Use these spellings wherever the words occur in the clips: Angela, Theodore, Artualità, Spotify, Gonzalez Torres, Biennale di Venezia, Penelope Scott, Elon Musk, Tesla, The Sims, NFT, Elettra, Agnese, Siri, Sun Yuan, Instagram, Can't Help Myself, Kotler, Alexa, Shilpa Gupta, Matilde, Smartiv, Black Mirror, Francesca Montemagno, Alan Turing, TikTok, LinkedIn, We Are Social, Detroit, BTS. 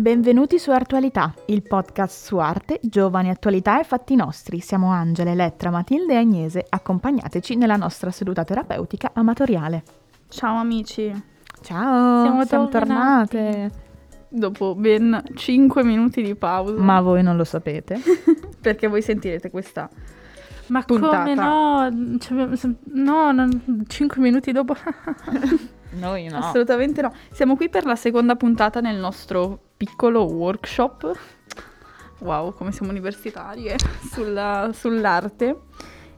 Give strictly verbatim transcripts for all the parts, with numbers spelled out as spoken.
Benvenuti su Artualità, il podcast su arte, giovani, attualità e fatti nostri. Siamo Angela, Elettra, Matilde e Agnese. Accompagnateci nella nostra seduta terapeutica amatoriale. Ciao amici. Ciao, siamo, siamo tornate. Dopo ben cinque minuti di pausa. Ma voi non lo sapete. Perché voi sentirete questa... Ma puntata. Come no? Cioè, no, non, cinque minuti dopo. Noi no. Assolutamente no. Siamo qui per la seconda puntata nel nostro piccolo workshop. Wow, come siamo universitarie sulla, sull'arte.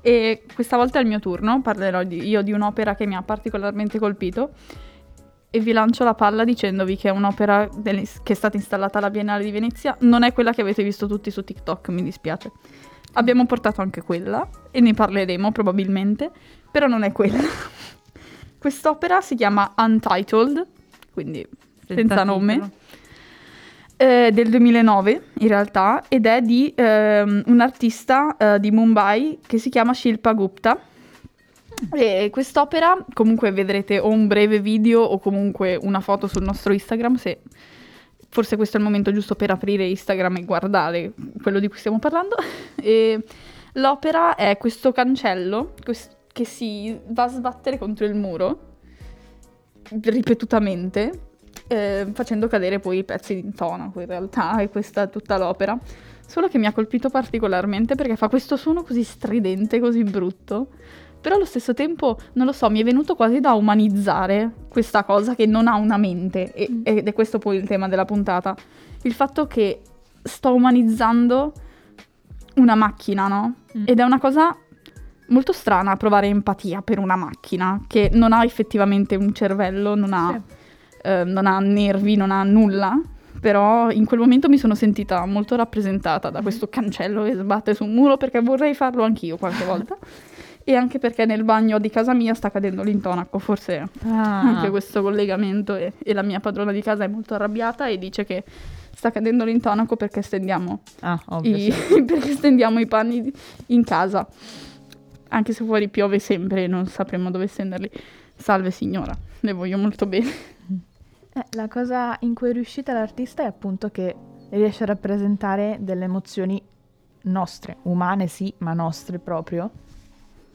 E questa volta è il mio turno, parlerò di, io di un'opera che mi ha particolarmente colpito e vi lancio la palla dicendovi che è un'opera del, che è stata installata alla Biennale di Venezia. Non è quella che avete visto tutti su TikTok, mi dispiace. Abbiamo portato anche quella e ne parleremo probabilmente, però non è quella. Quest'opera si chiama Untitled, quindi senza nome, eh, del duemilanove in realtà, ed è di eh, un artista eh, di Mumbai che si chiama Shilpa Gupta. E quest'opera, comunque vedrete o un breve video o comunque una foto sul nostro Instagram, se... Forse questo è il momento giusto per aprire Instagram e guardare quello di cui stiamo parlando. E l'opera è questo cancello che si va a sbattere contro il muro ripetutamente, eh, facendo cadere poi i pezzi di intonaco in realtà, e questa è tutta l'opera. Solo che mi ha colpito particolarmente perché fa questo suono così stridente, così brutto. Però allo stesso tempo, non lo so, mi è venuto quasi da umanizzare questa cosa che non ha una mente. E, ed è questo poi il tema della puntata. Il fatto che sto umanizzando una macchina, no? Mm. Ed è una cosa molto strana provare empatia per una macchina che non ha effettivamente un cervello, non ha, sì. eh, non ha nervi, non ha nulla. Però in quel momento mi sono sentita molto rappresentata da questo cancello che sbatte su un muro, perché vorrei farlo anch'io qualche volta. E anche perché nel bagno di casa mia sta cadendo l'intonaco, forse ah. anche questo collegamento, e, e la mia padrona di casa è molto arrabbiata e dice che sta cadendo l'intonaco perché stendiamo, ah, ovvio, i, sì. perché stendiamo i panni in casa, anche se fuori piove sempre e non sapremo dove stenderli. Salve signora, le voglio molto bene. Eh, la cosa in cui è riuscita l'artista è appunto che riesce a rappresentare delle emozioni nostre, umane sì, ma nostre proprio.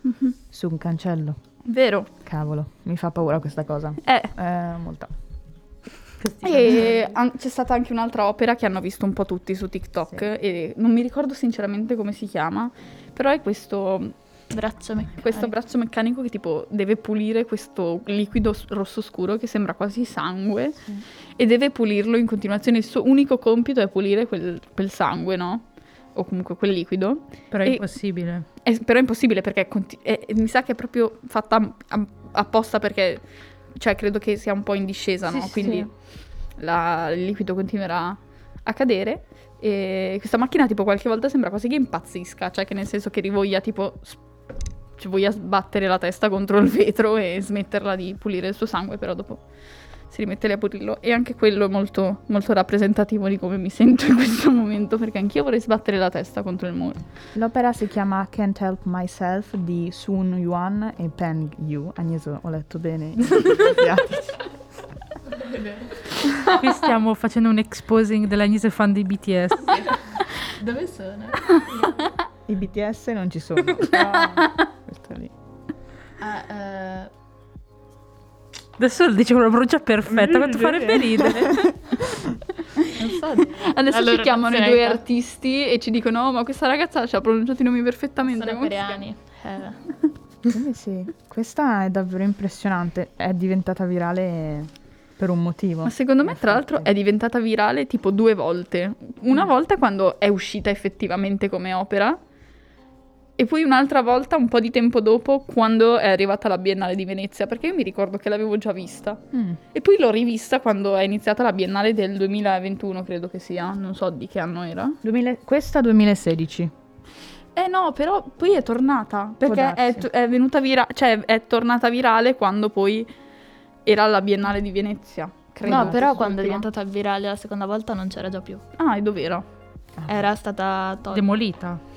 Mm-hmm. Su un cancello. Vero. Cavolo, mi fa paura questa cosa. Eh, eh molto. E an- c'è stata anche un'altra opera che hanno visto un po' tutti su TikTok, sì. E non mi ricordo sinceramente come si chiama, però è questo braccio meccanico, questo braccio meccanico che tipo deve pulire questo liquido rosso scuro che sembra quasi sangue, sì. E deve pulirlo in continuazione. Il suo unico compito è pulire quel, quel sangue, no? O comunque quel liquido. Però è e, impossibile. È, però è impossibile perché conti- è, mi sa che è proprio fatta apposta, perché cioè credo che sia un po' in discesa, sì, no? Sì, quindi sì. La, il liquido continuerà a cadere e questa macchina tipo qualche volta sembra quasi che impazzisca, cioè che nel senso che rivoglia tipo cioè, voglia sbattere la testa contro il vetro e smetterla di pulire il suo sangue, però dopo si rimette lì a pulirlo. E anche quello è molto, molto rappresentativo di come mi sento in questo momento, perché anch'io vorrei sbattere la testa contro il muro. L'opera si chiama Can't Help Myself di Sun Yuan e Peng Yu. Agnese, ho letto bene. Qui stiamo facendo un exposing dell'Agnese fan dei B T S. Dove sono? I B T S non ci sono. Oh. Questo lì. Ah, uh... Adesso dice una pronuncia perfetta, quanto farebbe ridere. Non so. Adesso allora, ci chiamano i due artisti e ci dicono: oh, ma questa ragazza ci ha pronunciato i nomi perfettamente. Sono coreani. Eh. Quindi sì, questa è davvero impressionante. È diventata virale per un motivo. Ma secondo me, tra l'altro, è diventata virale tipo due volte. Una mm. volta quando è uscita effettivamente come opera. E poi un'altra volta, un po' di tempo dopo, quando è arrivata la Biennale di Venezia, perché io mi ricordo che l'avevo già vista. Mm. E poi l'ho rivista quando è iniziata la Biennale del duemilaventuno, credo che sia, non so di che anno era. duemila Questa duemilasedici. Eh no, però poi è tornata, perché è, t- è venuta virale, cioè è tornata virale quando poi era la Biennale di Venezia, credo. No, però quando è diventata virale la seconda volta non c'era già più. Ah, e dov'era? Ah. Era stata tolta. Demolita.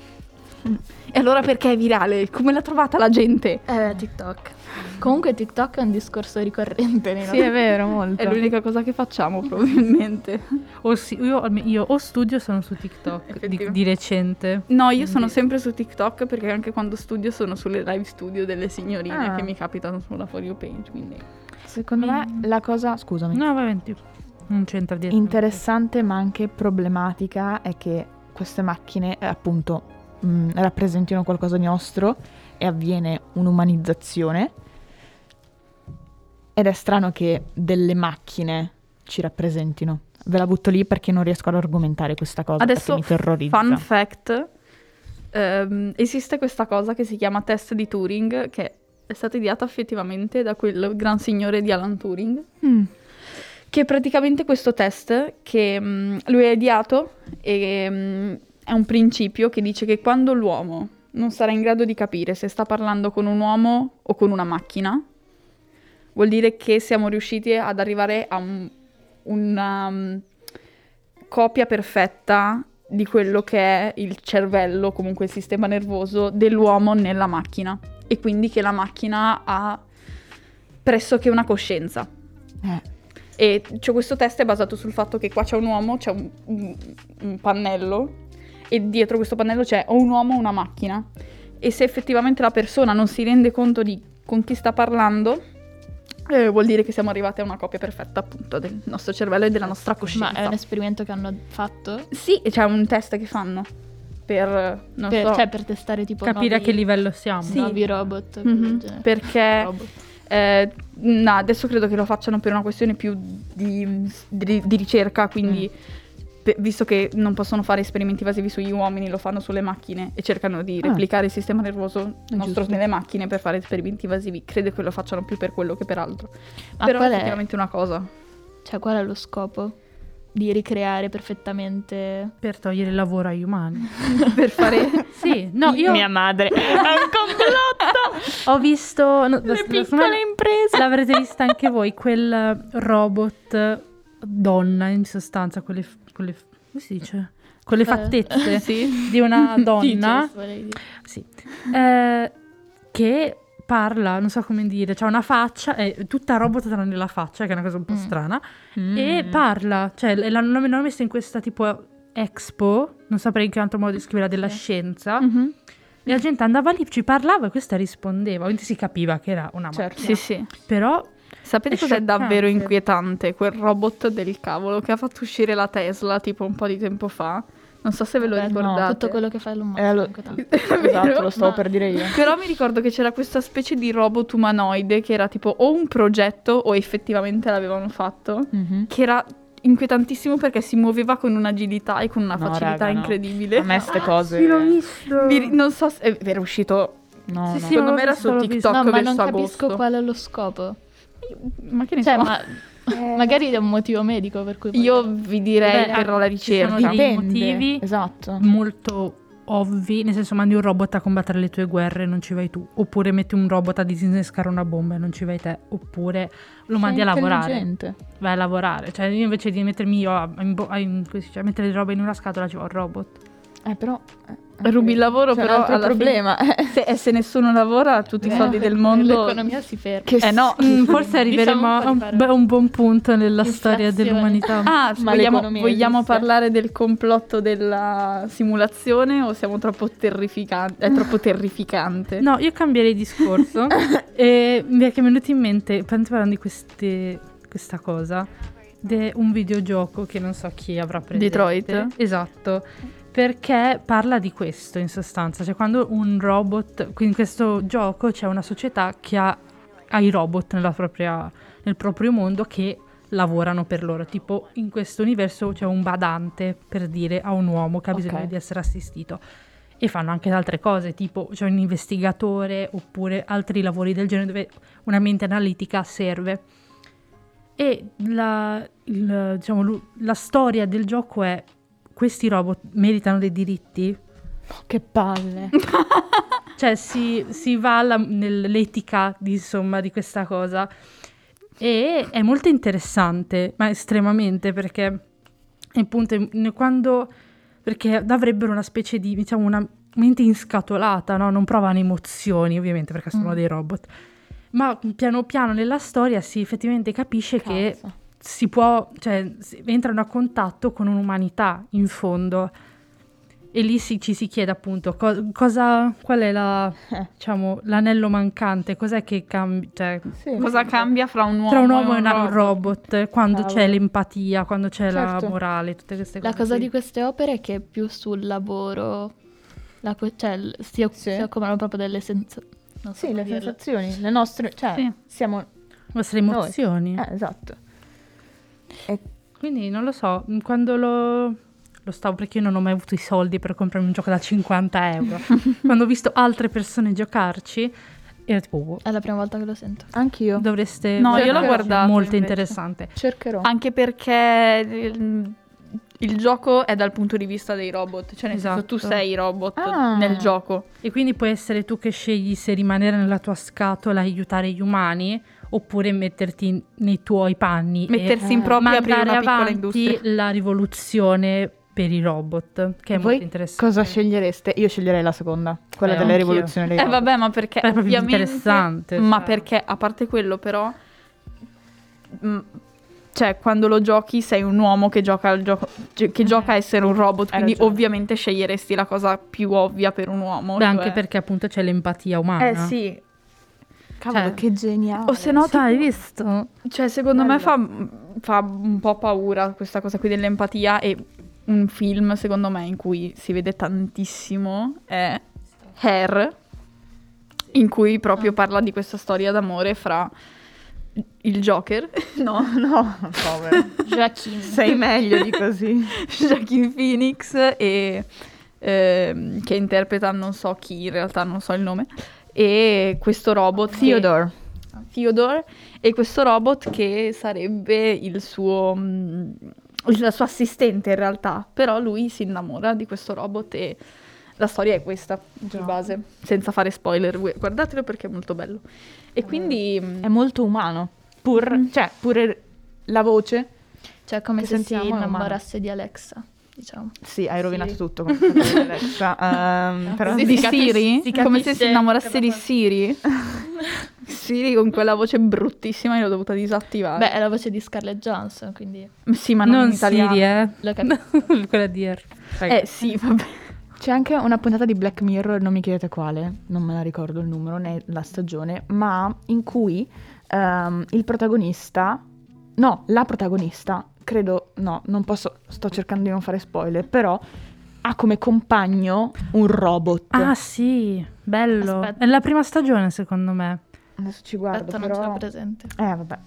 E allora perché è virale? Come l'ha trovata la gente? Eh, TikTok. Comunque TikTok è un discorso ricorrente. Nei sì, no? È vero, molto. È l'unica cosa che facciamo probabilmente. O sì, io, io o studio sono su TikTok di, di recente. No, io Quindi. sono sempre su TikTok perché anche quando studio sono sulle live studio delle signorine ah. che mi capitano sulla For You page. Quindi secondo mi... me la cosa... Scusami. No, veramente non c'entra dietro. Interessante ma anche problematica è che queste macchine appunto... Mh, rappresentino qualcosa di nostro e avviene un'umanizzazione ed è strano che delle macchine ci rappresentino. Ve la butto lì perché non riesco ad argomentare questa cosa. Adesso mi terrorizza. Fun fact, ehm, esiste questa cosa che si chiama test di Turing, che è stata ideata effettivamente da quel gran signore di Alan Turing mm. che è praticamente questo test che mh, lui ha ideato e mh, è un principio che dice che quando l'uomo non sarà in grado di capire se sta parlando con un uomo o con una macchina, vuol dire che siamo riusciti ad arrivare a un, una um, copia perfetta di quello che è il cervello, comunque il sistema nervoso dell'uomo nella macchina, e quindi che la macchina ha pressoché una coscienza. Eh. E cioè, questo test è basato sul fatto che qua c'è un uomo, c'è un, un, un pannello, e dietro questo pannello c'è o un uomo o una macchina, e se effettivamente la persona non si rende conto di con chi sta parlando, eh, vuol dire che siamo arrivati a una copia perfetta appunto del nostro cervello e della nostra coscienza. Ma è un esperimento che hanno fatto? Sì, c'è cioè un test che fanno per, non per, so, cioè per testare tipo capire nuovi, a che livello siamo, sì. nuovi robot mm-hmm. perché robot. Eh, no, adesso credo che lo facciano per una questione più di, di, di ricerca, quindi mm. visto che non possono fare esperimenti invasivi sugli uomini, lo fanno sulle macchine e cercano di replicare ah. il sistema nervoso nostro nelle macchine per fare esperimenti invasivi. Credo che lo facciano più per quello che per altro. Ma però è effettivamente una cosa. Cioè, qual è lo scopo? Di ricreare perfettamente... Per togliere il lavoro agli umani. Per fare... Sì, no, io... Mia madre è un complotto! Ho visto... No, le da, piccole da, imprese! L'avrete vista anche voi, quel robot donna, in sostanza, quelle... Con le, come si dice? Con le fattezze eh, sì. di una donna sì. eh, che parla, non so come dire, c'ha una faccia, è tutta robot tranne la faccia, che è una cosa un po' mm. strana, mm. e parla, cioè l'hanno, l'hanno messa in questa tipo expo, non saprei in che altro modo descriverla, della sì. scienza, mm-hmm. e la gente andava lì, ci parlava e questa rispondeva, quindi si capiva che era una macchina. Certo, sì, sì. Però... Sapete cos'è davvero inquietante? Quel robot del cavolo che ha fatto uscire la Tesla tipo un po' di tempo fa. Non so se ve lo Beh, ricordate. No, tutto quello che fa Elon Musk eh, lo... è inquietante. Esatto, lo stavo Ma... per dire io. Però mi ricordo che c'era questa specie di robot umanoide che era tipo o un progetto o effettivamente l'avevano fatto, mm-hmm. che era inquietantissimo perché si muoveva con un'agilità e con una no, facilità raga, incredibile. No. A me ste cose... Ah, sì, l'ho visto. Mi... Non so se... Era uscito... No, sì, no. Sì, secondo me era su TikTok no, verso agosto. Ma non capisco agosto. Qual è lo scopo. Ma che ne cioè, so? Ma, eh. magari è un motivo medico per cui io vi direi che ero alla ricerca. Ci sono dei motivi esatto. molto ovvi, nel senso mandi un robot a combattere le tue guerre e non ci vai tu, oppure metti un robot a disinnescare una bomba e non ci vai te, oppure lo mandi Sei a lavorare vai a lavorare, cioè io invece di mettermi io a, a, a, a mettere le robe in una scatola ci ho un robot eh però rubi il lavoro, cioè, però è il problema se, se nessuno lavora tutti eh, i soldi del mondo l'economia si ferma che eh no sì. forse arriveremo a un, b- un buon punto nella storia dell'umanità. Ah, ma vogliamo, vogliamo parlare del complotto della simulazione o siamo troppo terrificanti? È troppo terrificante. No, io cambierei discorso e mi è venuto in mente parlando di queste, questa cosa di un videogioco che non so chi avrà presente. Detroit, esatto. Perché parla di questo in sostanza, cioè quando un robot, in questo gioco c'è una società che ha, ha i robot nella propria, nel proprio mondo che lavorano per loro, tipo in questo universo c'è un badante per dire a un uomo che ha bisogno okay. di essere assistito e fanno anche altre cose, tipo c'è un investigatore oppure altri lavori del genere dove una mente analitica serve. E la, il, diciamo, la storia del gioco è questi robot meritano dei diritti? Oh, che palle! Cioè si, si va alla, nell'etica di, insomma, di questa cosa e è molto interessante, ma estremamente, perché appunto quando perché avrebbero una specie di diciamo una mente inscatolata, no? Non provano emozioni, ovviamente, perché sono mm. dei robot. Ma piano piano nella storia si effettivamente capisce Cazzo. che si può, cioè, entrano a contatto con un'umanità in fondo. E lì si, ci si chiede appunto co- cosa, qual è la, diciamo, l'anello mancante, cos'è che cambia, cioè, sì, cosa cambia fra un uomo, tra un uomo e un, e un robot, robot quando ah, c'è beh. l'empatia, quando c'è certo. la morale, tutte queste cose. La cosa qui. di queste opere è che è più sul lavoro, la co- cioè si, oc- sì. si occupano proprio delle sensazioni. So sì, le dirlo. sensazioni, le nostre, cioè sì. siamo le nostre emozioni. Eh, esatto. E quindi non lo so, quando lo... Lo stavo perché io non ho mai avuto i soldi per comprarmi un gioco da cinquanta euro. Quando ho visto altre persone giocarci, ero tipo, wow. È la prima volta che lo sento. Anch'io. Dovreste... No, io l'ho guardato. Molto invece. interessante. Cercherò. Anche perché il, il gioco è dal punto di vista dei robot. Cioè nel esatto. senso, tu sei i robot ah. nel gioco. E quindi puoi essere tu che scegli se rimanere nella tua scatola e aiutare gli umani, oppure metterti nei tuoi panni. Mettersi e in proprio e aprire una piccola industria. La rivoluzione... per i robot, che è Voi molto interessante. Cosa scegliereste? Io sceglierei la seconda, quella eh, delle anch'io. rivoluzioni dei eh, robot. Vabbè, ma perché è proprio interessante. Ma cioè. perché a parte quello, però, mh, cioè quando lo giochi sei un uomo che gioca al gioco, gi- che eh. gioca a essere un robot, quindi ovviamente sceglieresti la cosa più ovvia per un uomo. Beh, cioè... Anche perché appunto c'è l'empatia umana. Eh sì. Cavolo, cioè, che geniale. O se no, sì, hai visto? Cioè, secondo Bello. me fa fa un po' paura questa cosa qui dell'empatia. E un film, secondo me, in cui si vede tantissimo è Her, in cui proprio parla di questa storia d'amore fra il Joker. No, no, povero. Joaquin. Sei meglio di così. Joaquin Phoenix e eh, che interpreta non so chi, in realtà non so il nome, e questo robot Theodore. Theodore e questo robot che sarebbe il suo... Mh, la sua assistente in realtà, però lui si innamora di questo robot e la storia è questa di base, senza fare spoiler, guardatelo perché è molto bello. E quindi è molto umano, pur mm. cioè pure la voce, cioè come se si innamorasse di Alexa, diciamo. Sì, hai rovinato sì. tutto con di Alexa. Um, no. però... sì, di Siri, si come se si innamorasse di Siri. Siri con quella voce bruttissima io l'ho dovuta disattivare. Beh, è la voce di Scarlett Johansson, quindi... Sì, ma non, non in italiano. Siri, eh. L'ho capito. Quella di Her. Eh, sì, vabbè. C'è anche una puntata di Black Mirror, non mi chiedete quale, non me la ricordo il numero, né la stagione, ma in cui um, il protagonista... No, la protagonista, credo... No, non posso... Sto cercando di non fare spoiler, però... ha come compagno un robot. Ah, sì, bello. Aspetta. È la prima stagione, secondo me. Adesso ci guardo, Aspetta, però... non ce l'ho presente. Eh, vabbè.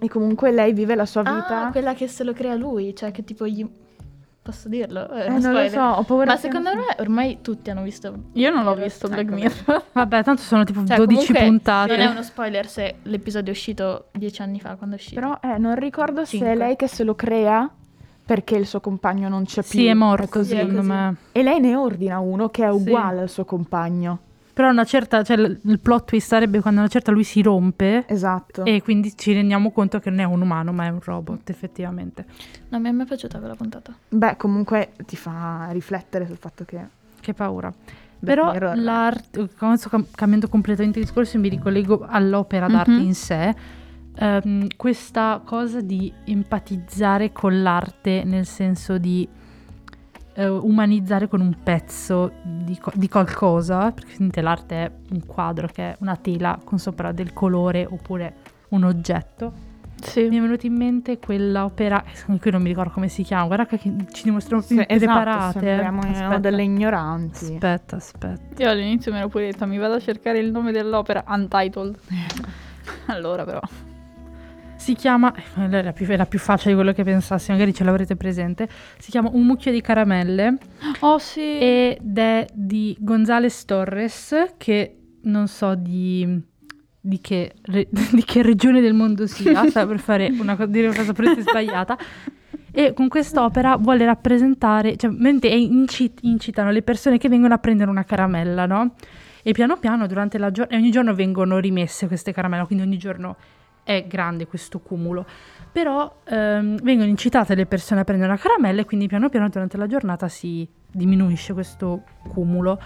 E comunque lei vive la sua vita... Ah, quella che se lo crea lui, cioè che tipo gli... Posso dirlo? Eh, non spoiler. lo so, ho paura. Ma che secondo non... me ormai tutti hanno visto... Io non l'ho visto Black Mirror. Vabbè, tanto sono tipo cioè, dodici puntate. Non è uno spoiler se l'episodio è uscito dieci anni fa, quando è uscito. Però, eh, non ricordo Cinque. se è lei che se lo crea... perché il suo compagno non c'è più. Sì, è morto, così, secondo me. E lei ne ordina uno che è uguale sì. al suo compagno. Però una certa, cioè il plot twist sarebbe quando una certa lui si rompe. Esatto. E quindi ci rendiamo conto che non è un umano, ma è un robot, effettivamente. Non mi è mai piaciuta quella puntata. Beh, comunque ti fa riflettere sul fatto che... Che paura. Beh, però l'arte, cambiando completamente il discorso, mi ricollego all'opera mm-hmm. d'arte in sé. Um, questa cosa di empatizzare con l'arte, nel senso di uh, umanizzare con un pezzo di, co- di qualcosa, perché sentite, l'arte è un quadro che è una tela con sopra del colore oppure un oggetto. Sì. Mi è venuta in mente quella opera, qui non mi ricordo come si chiama, guarda che ci dimostriamo più sì, preparate. Esatto, sembriamo delle ignoranti. Aspetta, aspetta. Io all'inizio mi ero pure detta, mi vado a cercare il nome dell'opera, Untitled. Allora però... Si chiama, era più, era più facile di quello che pensassi, magari ce l'avrete presente, si chiama Un mucchio di caramelle. Oh sì! Ed è di Gonzalez Torres, che non so di, di, che, re, di che regione del mondo sia, sta per fare una, dire una cosa presa sbagliata. E con quest'opera vuole rappresentare, cioè incit- incitano le persone che vengono a prendere una caramella, no? E piano piano durante la giornata, ogni giorno vengono rimesse queste caramelle, quindi ogni giorno... È grande questo cumulo, però ehm, vengono incitate le persone a prendere una caramella e quindi piano piano durante la giornata si diminuisce questo cumulo.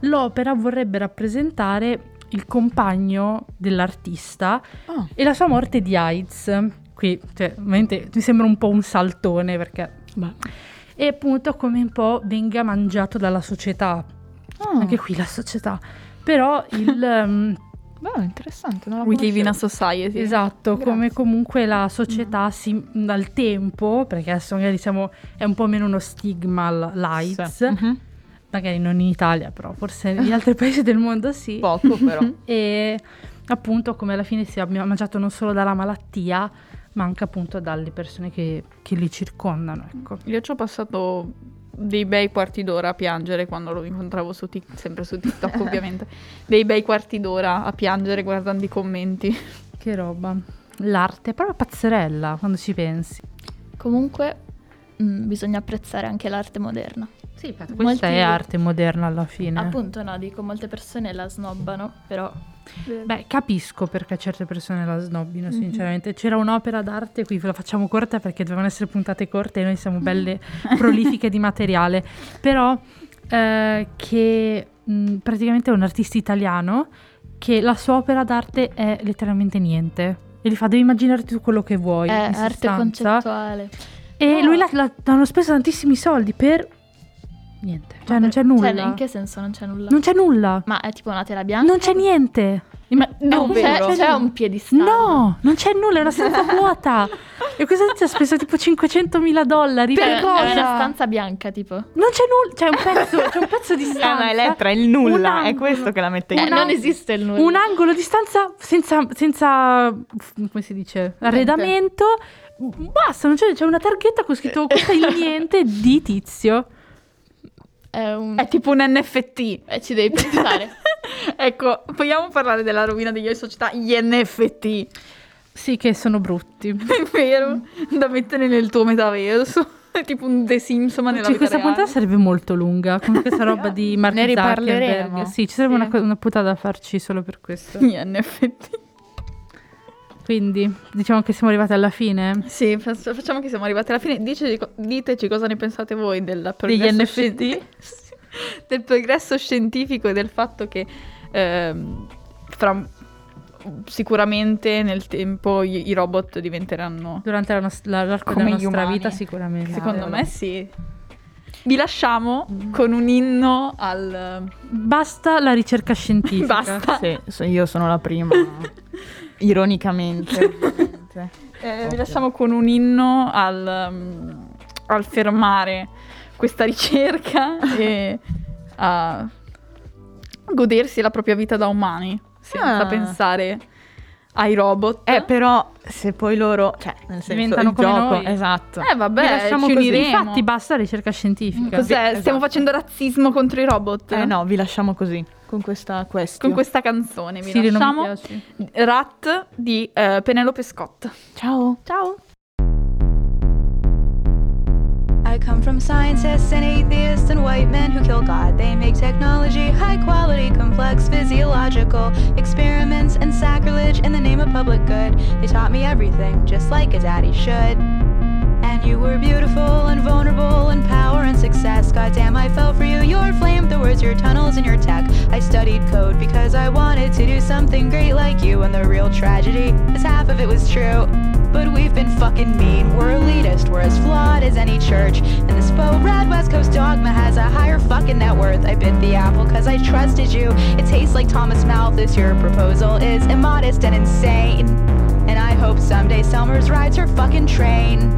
L'opera vorrebbe rappresentare il compagno dell'artista oh. e la sua morte di AIDS. Qui, cioè, ovviamente mi sembra un po' un saltone perché... Beh. E appunto come un po' venga mangiato dalla società. Oh. Anche qui la società. Però il... um, Beh, interessante, non la We live in a society. Esatto, grazie. Come comunque la società si, dal tempo, perché adesso magari siamo, è un po' meno uno stigma l'AIDS, sì. mm-hmm. magari non in Italia, però forse negli altri paesi del mondo sì. Poco però. E appunto come alla fine si è mangiato non solo dalla malattia, ma anche appunto dalle persone che, che li circondano. Ecco. Io ci ho passato dei bei quarti d'ora a piangere quando lo incontravo su tic- sempre su TikTok ovviamente, dei bei quarti d'ora a piangere guardando i commenti. Che roba, l'arte è proprio pazzerella quando ci pensi. Comunque mh, bisogna apprezzare anche l'arte moderna. Sì, questa molti... è arte moderna alla fine. Appunto, no, dico, molte persone la snobbano, però... Beh, capisco perché certe persone la snobbino, sinceramente. Mm-hmm. C'era un'opera d'arte, qui ve la facciamo corta perché dovevano essere puntate corte e noi siamo belle prolifiche di materiale, però eh, che mh, praticamente è un artista italiano che la sua opera d'arte è letteralmente niente. E gli fa, devi immaginarti tu quello che vuoi. È in arte sostanza. Concettuale. E oh. lui l'ha, l'ha, l'hanno speso tantissimi soldi per... Niente. Cioè, ma non c'è nulla. Cioè, in che senso non c'è nulla? Non c'è nulla. Ma è tipo una tela bianca? Non c'è niente. Ma non no, c'è, c'è, c'è un piedistallo. No, non c'è nulla, è una stanza vuota. E questa ci ha speso tipo cinquecentomila dollari. Per cosa? È una stanza bianca, tipo. Non c'è nulla, c'è un pezzo, c'è un pezzo di stanza. No, no, Elettra, è il nulla, angolo, è questo che la mette in eh, non esiste il nulla. Un angolo di stanza senza, senza come si dice, arredamento. Basta, non c'è, c'è una targhetta con scritto "Questo è il niente di tizio". È, un... è tipo un N F T, eh, ci devi pensare. Ecco, vogliamo parlare della rovina degli società, gli N F T. Sì, che sono brutti. È vero, mm. da mettere nel tuo metaverso. È tipo un The Sims, ma nella cioè, vita questa reale. Puntata sarebbe molto lunga, con questa roba di Mark Zuckerberg. Ne riparleremo. Sì, ci sarebbe sì. una, una puntata da farci solo per questo. Gli N F T. Quindi, diciamo che siamo arrivati alla fine? Sì, facciamo che siamo arrivati alla fine. Dice, diteci cosa ne pensate voi del progresso, degli N F T? Sci- del progresso scientifico e del fatto che eh, fra, sicuramente nel tempo i, i robot diventeranno... Durante la nos- la, l'arco della nostra umani. Vita sicuramente. Secondo ah, me sì. Vi lasciamo mm. con un inno al... Basta la ricerca scientifica. Basta. Sì, io sono la prima... Ironicamente, eh, vi lasciamo con un inno al, um, al fermare questa ricerca e a godersi la propria vita da umani senza ah. pensare ai robot. Eh, però se poi loro cioè, nel senso, diventano come gioco, noi, esatto. Eh, vabbè, ci uniremo. Infatti, basta la ricerca scientifica. Cos'è? Esatto. Stiamo facendo razzismo contro i robot? Eh, no, vi lasciamo così. Con questa, con questa canzone vi sì, lasciamo Rat di uh, Penelope Scott. Ciao. Ciao. I come from scientists and atheists and white men who kill God. They make technology high quality, complex physiological experiments and sacrilege in the name of public good. They taught me everything just like a daddy should. And you were beautiful and vulnerable and power and success. Goddamn, I fell for you, your flamethrowers, your tunnels and your tech. I studied code because I wanted to do something great like you. And the real tragedy is half of it was true. But we've been fucking mean, we're elitist, we're as flawed as any church. And this faux red West Coast dogma has a higher fucking net worth. I bit the apple cause I trusted you. It tastes like Thomas Malthus, your proposal is immodest and insane. And I hope someday Selmer's rides her fucking train.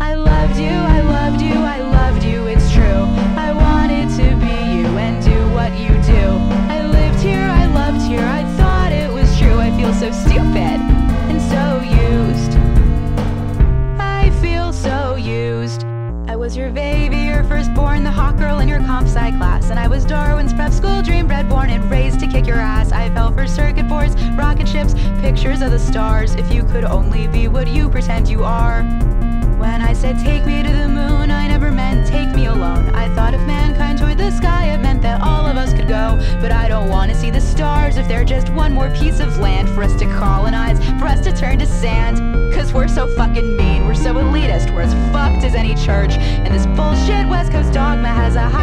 I loved you, I loved you, I loved you, it's true. I wanted to be you and do what you do. I lived here, I loved here, I thought it was true. I feel so stupid and so used. I feel so used. I was your baby, your firstborn, the hot girl in your comp sci class. And I was Darwin's prep school dream, bred, born and raised to kick your ass. I fell for circuit boards, rocket ships, pictures of the stars. If you could only be what you pretend you are. When I said take me to the moon, I never meant take me alone. I thought if mankind toured the sky, it meant that all of us could go. But I don't want to see the stars if they're just one more piece of land for us to colonize, for us to turn to sand. Cause we're so fucking mean, we're so elitist, we're as fucked as any church. And this bullshit West Coast dogma has a high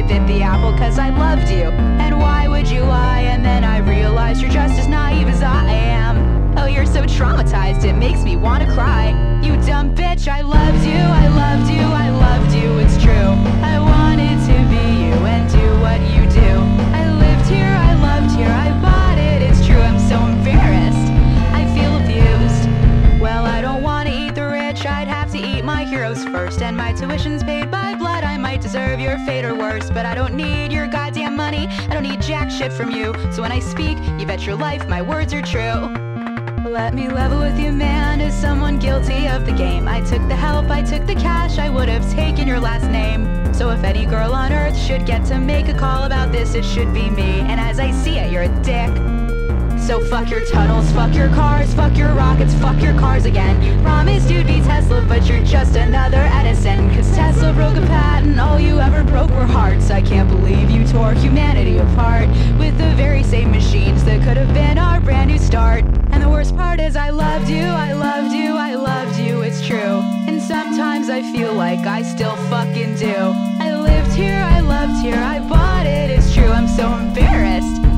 I bit the apple cause I loved you. And why would you lie? And then I realized you're just as naive as I am. Oh, you're so traumatized, it makes me wanna cry. You dumb bitch, I loved you, I loved you, I loved you, it's true. I wanted to be you and do what you do. I lived here, I loved here, I bought it, it's true. I'm so embarrassed, I feel abused. Well, I don't wanna eat the rich, I'd have to eat my heroes first. And my tuition's paid by blood, I might deserve your fate or worse. But I don't need your goddamn money, I don't need jack shit from you. So when I speak, you bet your life my words are true. Let me level with you, man, as someone guilty of the game. I took the help, I took the cash, I would have taken your last name. So if any girl on earth should get to make a call about this, it should be me. And as I see it, you're a dick. So fuck your tunnels, fuck your cars, fuck your rockets, fuck your cars again. You promised you'd be Tesla, but you're just another Edison. Cause Tesla broke a patent, all you ever broke were hearts. I can't believe you tore humanity apart with the very same machines that could have been our brand new start. And the worst part is I loved you, I loved you, I loved you, it's true. And sometimes I feel like I still fucking do. I lived here, I loved here, I bought it, it's true. I'm so embarrassed,